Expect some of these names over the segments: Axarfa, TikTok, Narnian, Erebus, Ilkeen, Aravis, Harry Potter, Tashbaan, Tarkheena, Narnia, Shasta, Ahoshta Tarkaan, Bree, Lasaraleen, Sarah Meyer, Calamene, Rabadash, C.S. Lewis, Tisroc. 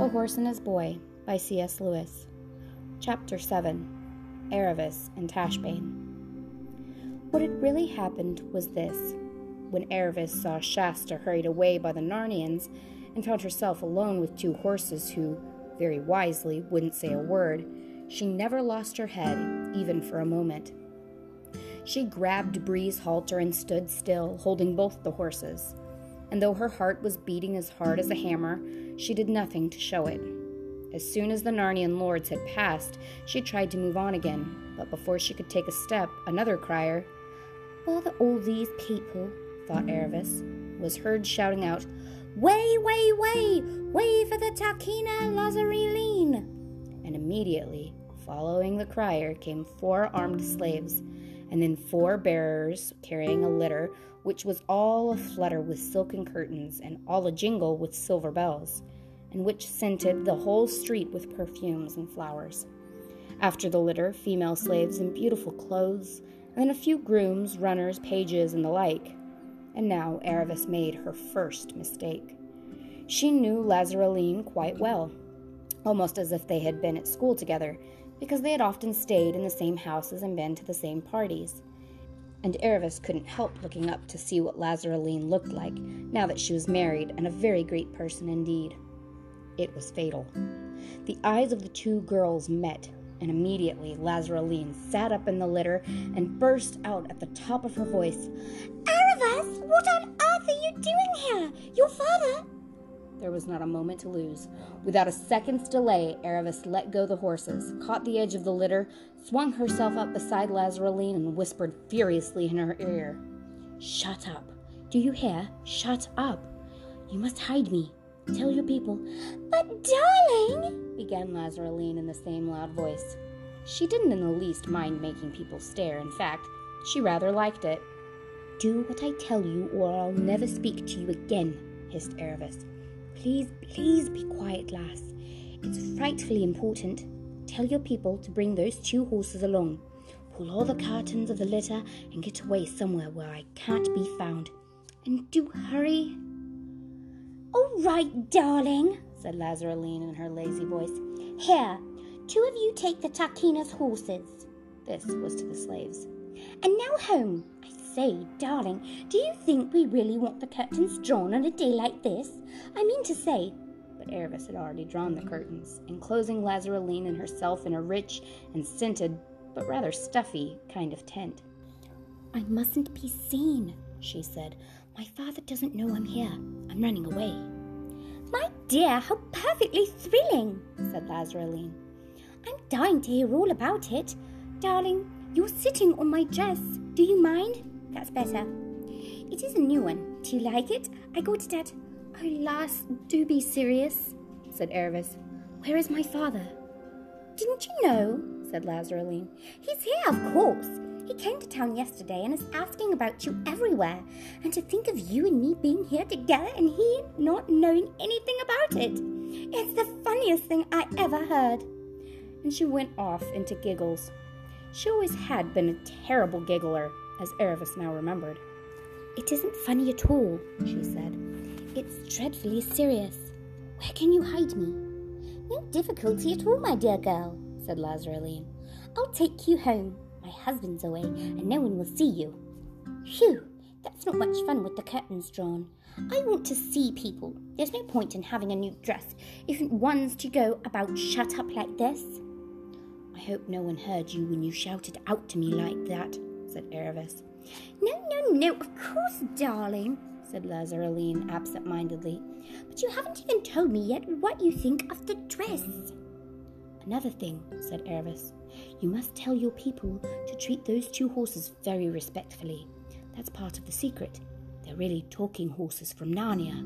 The Horse and His Boy by C.S. Lewis. Chapter 7. Aravis and Tashbaan. What had really happened was this. When Aravis saw Shasta hurried away by the Narnians and found herself alone with two horses who, very wisely, wouldn't say a word, she never lost her head, even for a moment. She grabbed Bree's halter and stood still, holding both the horses. And though her heart was beating as hard as a hammer, she did nothing to show it. As soon as the Narnian lords had passed, she tried to move on again, but before she could take a step, another crier, "Bother all these people," thought Aravis, was heard shouting out, "Way, way, way! Way for the Tarkheena, Lasaraleen!" And immediately, following the crier, came four armed slaves, and then four bearers carrying a litter, which was all aflutter with silken curtains and all a-jingle with silver bells, and which scented the whole street with perfumes and flowers. After the litter, female slaves in beautiful clothes, and then a few grooms, runners, pages, and the like. And now Aravis made her first mistake. She knew Lasaraleen quite well, almost as if they had been at school together, because they had often stayed in the same houses and been to the same parties. And Aravis couldn't help looking up to see what Lasaraleen looked like, now that she was married and a very great person indeed. It was fatal. The eyes of the two girls met, and immediately Lasaraleen sat up in the litter and burst out at the top of her voice, "Aravis, what on earth are you doing here? Your father—" There was not a moment to lose. Without a second's delay, Aravis let go the horses, caught the edge of the litter, swung herself up beside Lasaraleen, and whispered furiously in her ear, "Shut up. Do you hear? Shut up. You must hide me. Tell your people." "But darling," began Lasaraleen in the same loud voice. She didn't in the least mind making people stare. In fact, she rather liked it. "Do what I tell you, or I'll never speak to you again," hissed Aravis. "Please, please be quiet, lass. It's frightfully important. Tell your people to bring those two horses along. Pull all the curtains of the litter and get away somewhere where I can't be found. And do hurry." "All right, darling," said Lasaraleen in her lazy voice. "Here, two of you take the Tarkeena's horses." This was to the slaves. "And now home. Say, darling, do you think we really want the curtains drawn on a day like this? I mean to say—" But Aravis had already drawn the curtains, enclosing Lasaraleen and herself in a rich and scented, but rather stuffy, kind of tent. "I mustn't be seen," she said. "My father doesn't know I'm here. I'm running away." "My dear, how perfectly thrilling," said Lasaraleen. "I'm dying to hear all about it. Darling, you're sitting on my dress. Do you mind? That's better. It is a new one. Do you like it? I got it at—" "Oh, lass, do be serious," said Aravis. "Where is my father?" "Didn't you know?" said Lasaraleen. "He's here, of course. He came to town yesterday and is asking about you everywhere. And to think of you and me being here together and he not knowing anything about it. It's the funniest thing I ever heard." And she went off into giggles. She always had been a terrible giggler, as Aravis now remembered. "It isn't funny at all," she said. "It's dreadfully serious. Where can you hide me?" "No difficulty at all, my dear girl," said Lasaraleen. "I'll take you home. My husband's away, and no one will see you." "Phew, that's not much fun with the curtains drawn. I want to see people. There's no point in having a new dress if one's to go about shut up like this." "I hope no one heard you when you shouted out to me like that," said Aravis. No, of course, darling," said Lasaraleen absent-mindedly. "But you haven't even told me yet what you think of the dress." "Another thing," said Aravis. "You must tell your people to treat those two horses very respectfully. That's part of the secret. They're really talking horses from Narnia."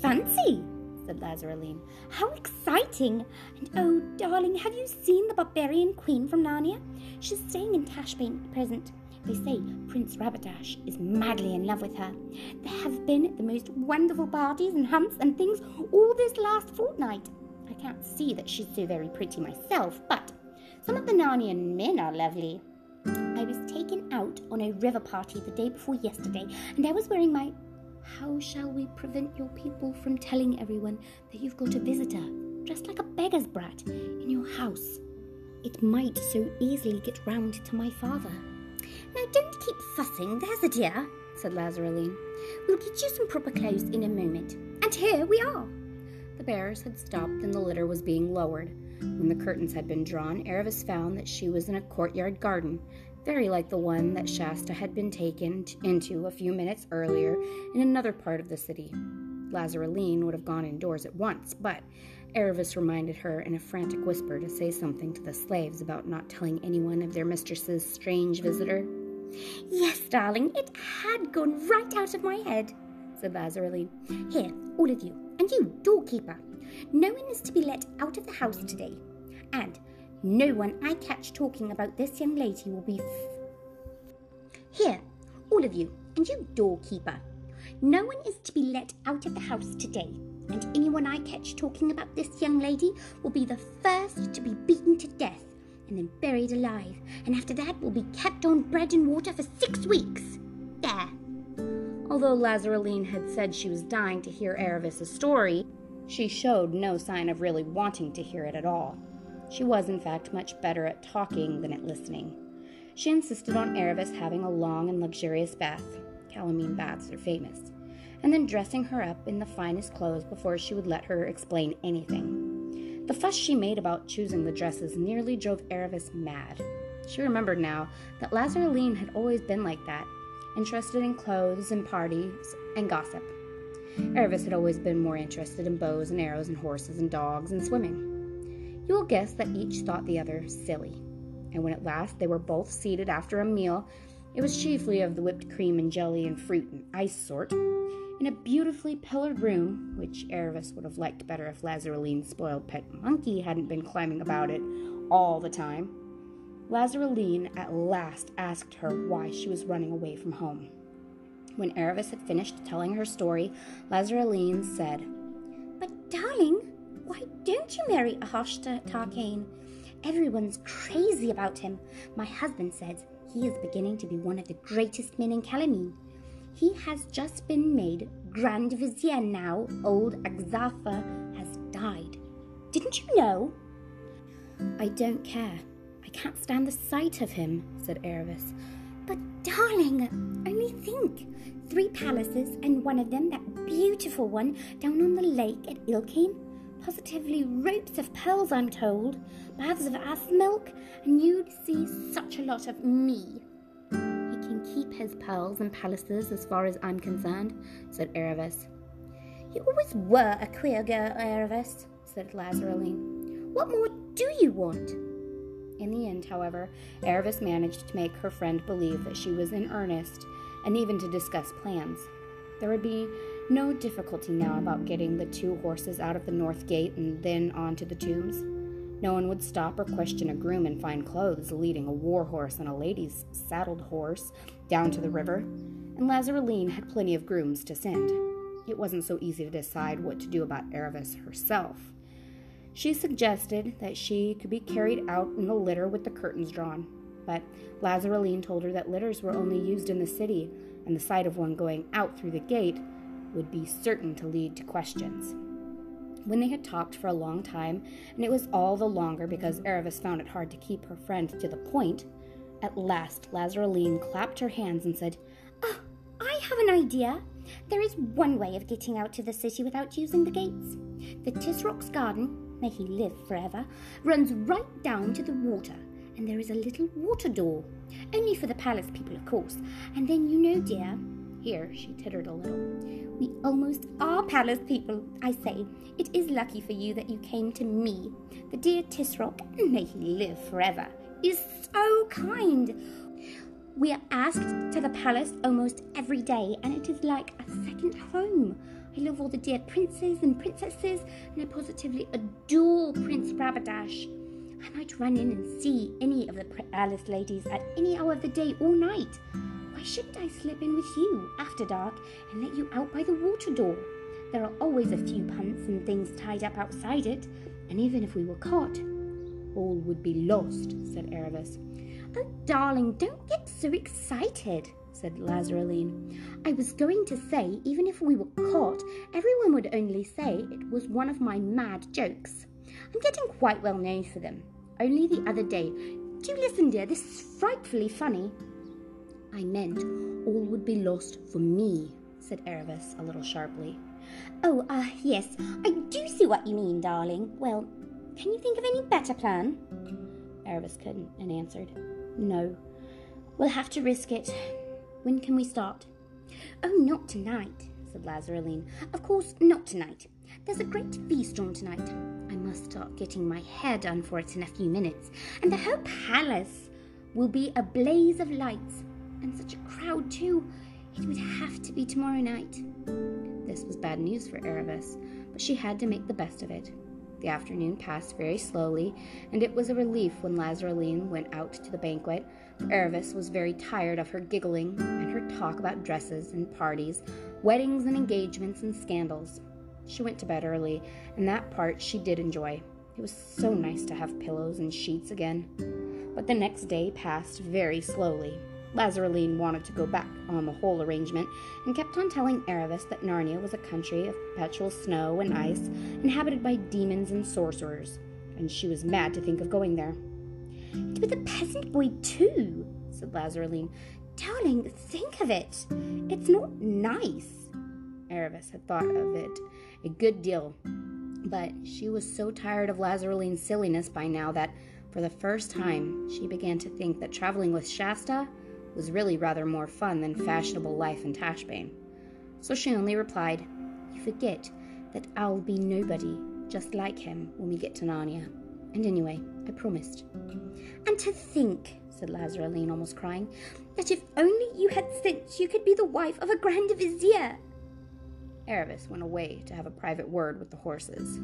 "Fancy!" said Lasaraleen. "How exciting! And oh, darling, have you seen the barbarian queen from Narnia? She's staying in Tashbaan at present. They say Prince Rabadash is madly in love with her. There have been the most wonderful parties and hunts and things all this last fortnight. I can't see that she's so very pretty myself, but some of the Narnian men are lovely. I was taken out on a river party the day before yesterday, and I was wearing my—" "How shall we prevent your people from telling everyone that you've got a visitor?" dressed like a beggar's brat, in your house. It might so easily get round to my father." "Now don't keep fussing, there's a dear," said Lasaraleen. "We'll get you some proper clothes in a moment. And here we are." The bearers had stopped and the litter was being lowered. When the curtains had been drawn, Aravis found that she was in a courtyard garden, very like the one that Shasta had been taken into a few minutes earlier in another part of the city. Lasaraleen would have gone indoors at once, but Aravis reminded her in a frantic whisper to say something to the slaves about not telling anyone of their mistress's strange visitor. "Yes, darling, it had gone right out of my head," said Lasaraleen. "Here, all of you, and you, doorkeeper. No one is to be let out of the house today, and no one I catch talking about this young lady will be... Here, all of you, and you, doorkeeper. No one is to be let out of the house today, and anyone I catch talking about this young lady will be the first to be beaten to death and then buried alive, and after that will be kept on bread and water for 6 weeks. There." Although Lasaraleen had said she was dying to hear Erebus's story, she showed no sign of really wanting to hear it at all. She was, in fact, much better at talking than at listening. She insisted on Erebus having a long and luxurious bath. Calamene baths are famous. And then dressing her up in the finest clothes before she would let her explain anything. The fuss she made about choosing the dresses nearly drove Aravis mad. She remembered now that Lasaraleen had always been like that, interested in clothes and parties and gossip. Aravis had always been more interested in bows and arrows and horses and dogs and swimming. You will guess that each thought the other silly. And when at last they were both seated after a meal, it was chiefly of the whipped cream and jelly and fruit and ice sort, in a beautifully pillared room, which Aravis would have liked better if Lasaraleen's spoiled pet monkey hadn't been climbing about it all the time. Lasaraleen at last asked her why she was running away from home. When Aravis had finished telling her story, Lasaraleen said, "But darling, why don't you marry Ahoshta Tarkaan? Everyone's crazy about him. My husband says he is beginning to be one of the greatest men in Calamene. He has just been made Grand Vizier now. Old Axarfa has died. Didn't you know?" "I don't care. I can't stand the sight of him," said Erebus. "But darling, only think. 3 palaces and one of them, that beautiful one, down on the lake at Ilkeen. Positively ropes of pearls, I'm told, baths of ass milk, and you'd see such a lot of me." "He can keep his pearls and palaces as far as I'm concerned," said Aravis. "You always were a queer girl, Aravis," said Lasaraleen. "What more do you want?" In the end, however, Aravis managed to make her friend believe that she was in earnest, and even to discuss plans. There would be no difficulty now about getting the 2 horses out of the north gate and then on to the tombs. No one would stop or question a groom in fine clothes leading a war horse and a lady's saddled horse down to the river, and Lasaraleen had plenty of grooms to send. It wasn't so easy to decide what to do about Aravis herself. She suggested that she could be carried out in the litter with the curtains drawn, but Lasaraleen told her that litters were only used in the city, and the sight of one going out through the gate would be certain to lead to questions. When they had talked for a long time, and it was all the longer because Aravis found it hard to keep her friend to the point, at last Lasaraleen clapped her hands and said, "Oh, I have an idea. There is one way of getting out to the city without using the gates. The Tisroc's garden, may he live forever, runs right down to the water, and there is a little water door, only for the palace people, of course, and then you know, dear..." Here she tittered a little. "We almost are palace people, I say. It is lucky for you that you came to me. The dear Tisroc, may he live forever, is so kind. We are asked to the palace almost every day, and it is like a second home. I love all the dear princes and princesses, and I positively adore Prince Rabadash. I might run in and see any of the palace ladies at any hour of the day or night. Why shouldn't I slip in with you after dark and let you out by the water door? There are always a few punts and things tied up outside it, and even if we were caught, all would be lost," said Erebus. "Oh, darling, don't get so excited," said Lasaraleen. "I was going to say, even if we were caught, everyone would only say it was one of my mad jokes. I'm getting quite well known for them. Only the other day. Do listen, dear, this is frightfully funny. I meant all would be lost for me, said Erebus a little sharply. Oh, yes, I do see what you mean, darling. Well, can you think of any better plan? Erebus couldn't and answered, No. We'll have to risk it. When can we start? Oh, not tonight, said Lasaraleen. Of course, not tonight. There's a great feast on tonight. I must start getting my hair done for it in a few minutes, and the whole palace will be a blaze of lights, and such a crowd too. It would have to be tomorrow night. This was bad news for Erebus, but she had to make the best of it. The afternoon passed very slowly, and it was a relief when Lasaraleen went out to the banquet. Aravis was very tired of her giggling and her talk about dresses and parties, weddings and engagements and scandals. She went to bed early, and that part she did enjoy. It was so nice to have pillows and sheets again. But the next day passed very slowly. Lasaraleen wanted to go back on the whole arrangement and kept on telling Aravis that Narnia was a country of perpetual snow and ice, inhabited by demons and sorcerers, and she was mad to think of going there. "It was a peasant boy too," said Lasaraleen. "Darling, think of it. It's not nice." Aravis had thought of it a good deal, but she was so tired of Lasaraleen's silliness by now that, for the first time, she began to think that traveling with Shasta was really rather more fun than fashionable life in Tashbaan. So she only replied, "You forget that I'll be nobody just like him when we get to Narnia. And anyway, I promised." "And to think," said Lasaraleen, almost crying, "that if only you had sense you could be the wife of a grand vizier." Erebus went away to have a private word with the horses.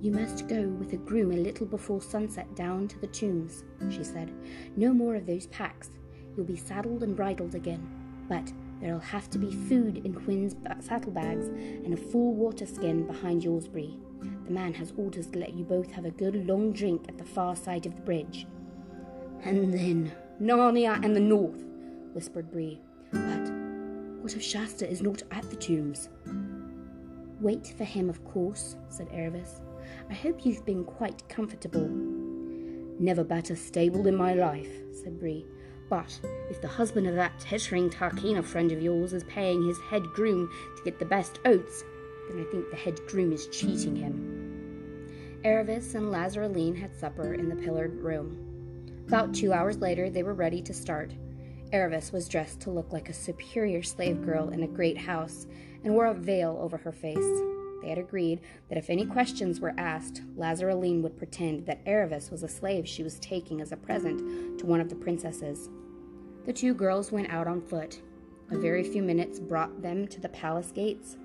"You must go with a groom a little before sunset down to the tombs," she said. "No more of those packs. You'll be saddled and bridled again, but there'll have to be food in Quinn's saddlebags and a full water skin behind yours, Bree. The man has orders to let you both have a good long drink at the far side of the bridge." "And then Narnia and the North," whispered Bree. "But what if Shasta is not at the tombs?" "Wait for him, of course," said Erebus. "I hope you've been quite comfortable." "Never better stabled in my life," said Bree. "But if the husband of that tittering Tarkheena friend of yours is paying his head groom to get the best oats, then I think the head groom is cheating him." Aravis and Lasaraleen had supper in the pillared room. About 2 hours later, they were ready to start. Aravis was dressed to look like a superior slave girl in a great house, and wore a veil over her face. They had agreed that if any questions were asked, Lasaraleen would pretend that Aravis was a slave she was taking as a present to one of the princesses. The two girls went out on foot. A very few minutes brought them to the palace gates.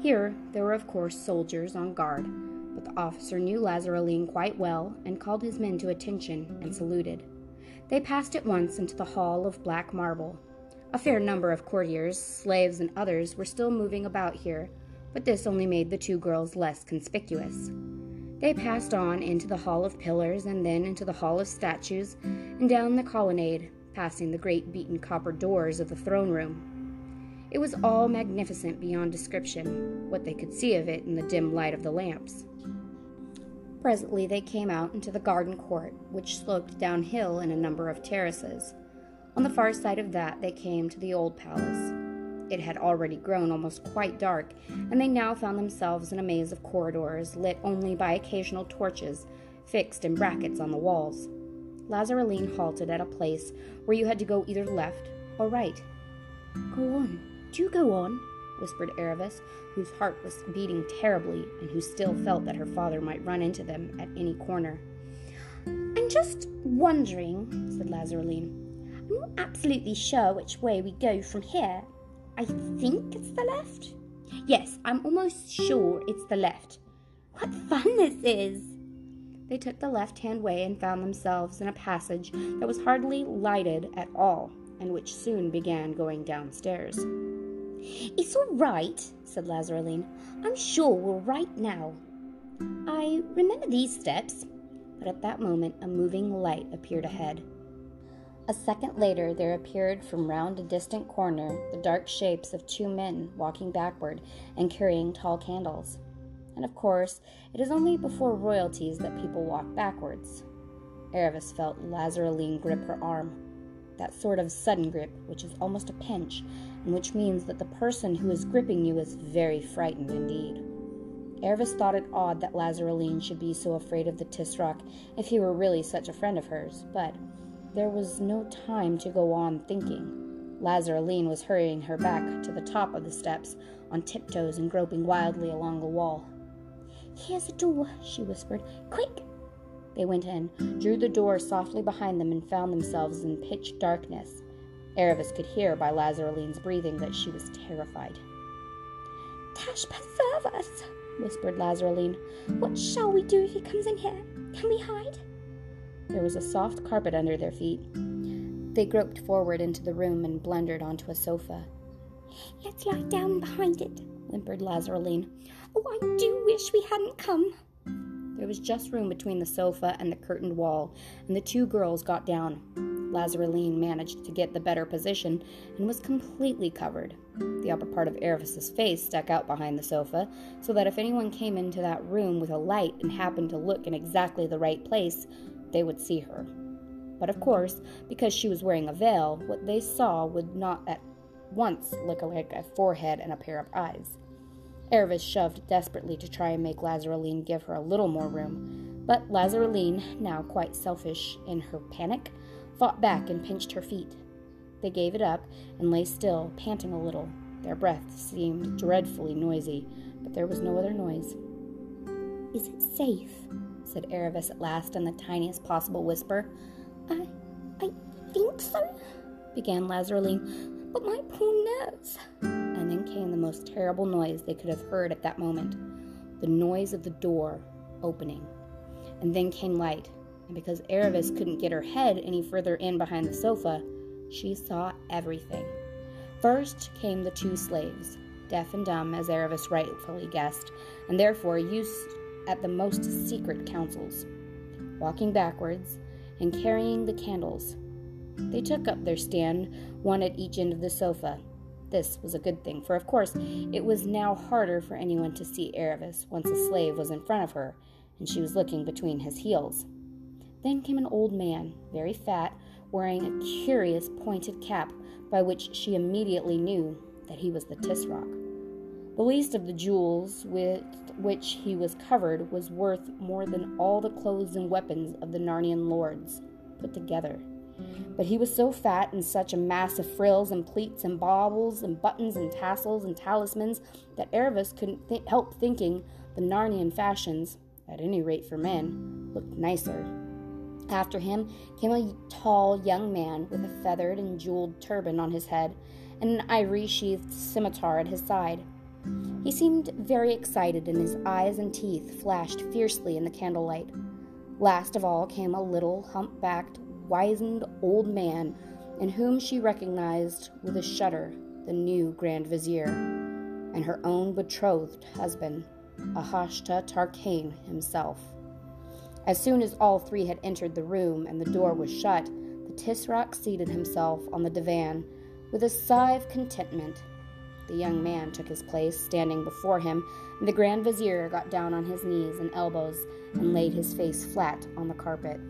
Here there were, of course, soldiers on guard, but the officer knew Lasaraleen quite well and called his men to attention and saluted. They passed at once into the hall of black marble. A fair number of courtiers, slaves, and others were still moving about here, but this only made the two girls less conspicuous. They passed on into the hall of pillars and then into the hall of statues and down the colonnade, passing the great beaten copper doors of the throne room. It was all magnificent beyond description, what they could see of it in the dim light of the lamps. Presently they came out into the garden court, which sloped downhill in a number of terraces. On the far side of that they came to the old palace. It had already grown almost quite dark, and they now found themselves in a maze of corridors lit only by occasional torches fixed in brackets on the walls. Lasaraleen halted at a place where you had to go either left or right. "Go on, do go on," whispered Aravis, whose heart was beating terribly and who still felt that her father might run into them at any corner. "I'm just wondering," said Lasaraleen. "I'm not absolutely sure which way we go from here. I think it's the left? Yes, I'm almost sure it's the left. What fun this is!" They took the left-hand way and found themselves in a passage that was hardly lighted at all, and which soon began going downstairs. "It's all right," said Lasaraleen. "I'm sure we're right now. I remember these steps." But at that moment, a moving light appeared ahead. A second later, there appeared from round a distant corner the dark shapes of two men walking backward and carrying tall candles. and of course, it is only before royalties that people walk backwards. Aravis felt Lasaraleen grip her arm, that sort of sudden grip, which is almost a pinch, and which means that the person who is gripping you is very frightened indeed. Aravis thought it odd that Lasaraleen should be so afraid of the Tisroc if he were really such a friend of hers, but there was no time to go on thinking. Lasaraleen was hurrying her back to the top of the steps, on tiptoes and groping wildly along the wall. "Here's a door," she whispered. "Quick!" They went in, drew the door softly behind them, and found themselves in pitch darkness. Erebus could hear by Lazareline's breathing that she was terrified. "Tashbaan serve us," whispered Lasaraleen. "What shall we do if he comes in here? Can we hide?" There was a soft carpet under their feet. They groped forward into the room and blundered onto a sofa. "Let's lie down behind it," whimpered Lasaraleen. "Oh, I do wish we hadn't come." There was just room between the sofa and the curtained wall, and the two girls got down. Lasaraleen managed to get the better position and was completely covered. The upper part of Erebus's face stuck out behind the sofa, so that if anyone came into that room with a light and happened to look in exactly the right place, they would see her. But of course, because she was wearing a veil, what they saw would not at once look like a forehead and a pair of eyes. Aravis shoved desperately to try and make Lasaraleen give her a little more room, but Lasaraleen, now quite selfish in her panic, fought back and pinched her feet. They gave it up and lay still, panting a little. Their breath seemed dreadfully noisy, but there was no other noise. "Is it safe?" said Aravis at last in the tiniest possible whisper. I think so," began Lasaraleen, "but my poor nerves." And then came the most terrible noise they could have heard at that moment, the noise of the door opening. And then came light, and because Aravis couldn't get her head any further in behind the sofa, she saw everything. First came the two slaves, deaf and dumb, as Aravis rightfully guessed, and therefore used at the most secret counsels, walking backwards and carrying the candles. They took up their stand, one at each end of the sofa. This was a good thing, for of course it was now harder for anyone to see Aravis once a slave was in front of her, and she was looking between his heels. Then came an old man, very fat, wearing a curious pointed cap, by which she immediately knew that he was the Tisroc. The least of the jewels with which he was covered was worth more than all the clothes and weapons of the Narnian lords put together. But he was so fat and such a mass of frills and pleats and baubles and buttons and tassels and talismans that Erebus couldn't help thinking the Narnian fashions, at any rate for men, looked nicer. After him came a tall young man with a feathered and jeweled turban on his head and an ivory-sheathed scimitar at his side. He seemed very excited, and his eyes and teeth flashed fiercely in the candlelight. Last of all came a little, hump-backed, wizened old man, in whom she recognized with a shudder the new Grand Vizier, and her own betrothed husband, Ahoshta Tarkaan himself. As soon as all three had entered the room and the door was shut, the Tisroc seated himself on the divan with a sigh of contentment. The young man took his place, standing before him, and the Grand Vizier got down on his knees and elbows and laid his face flat on the carpet.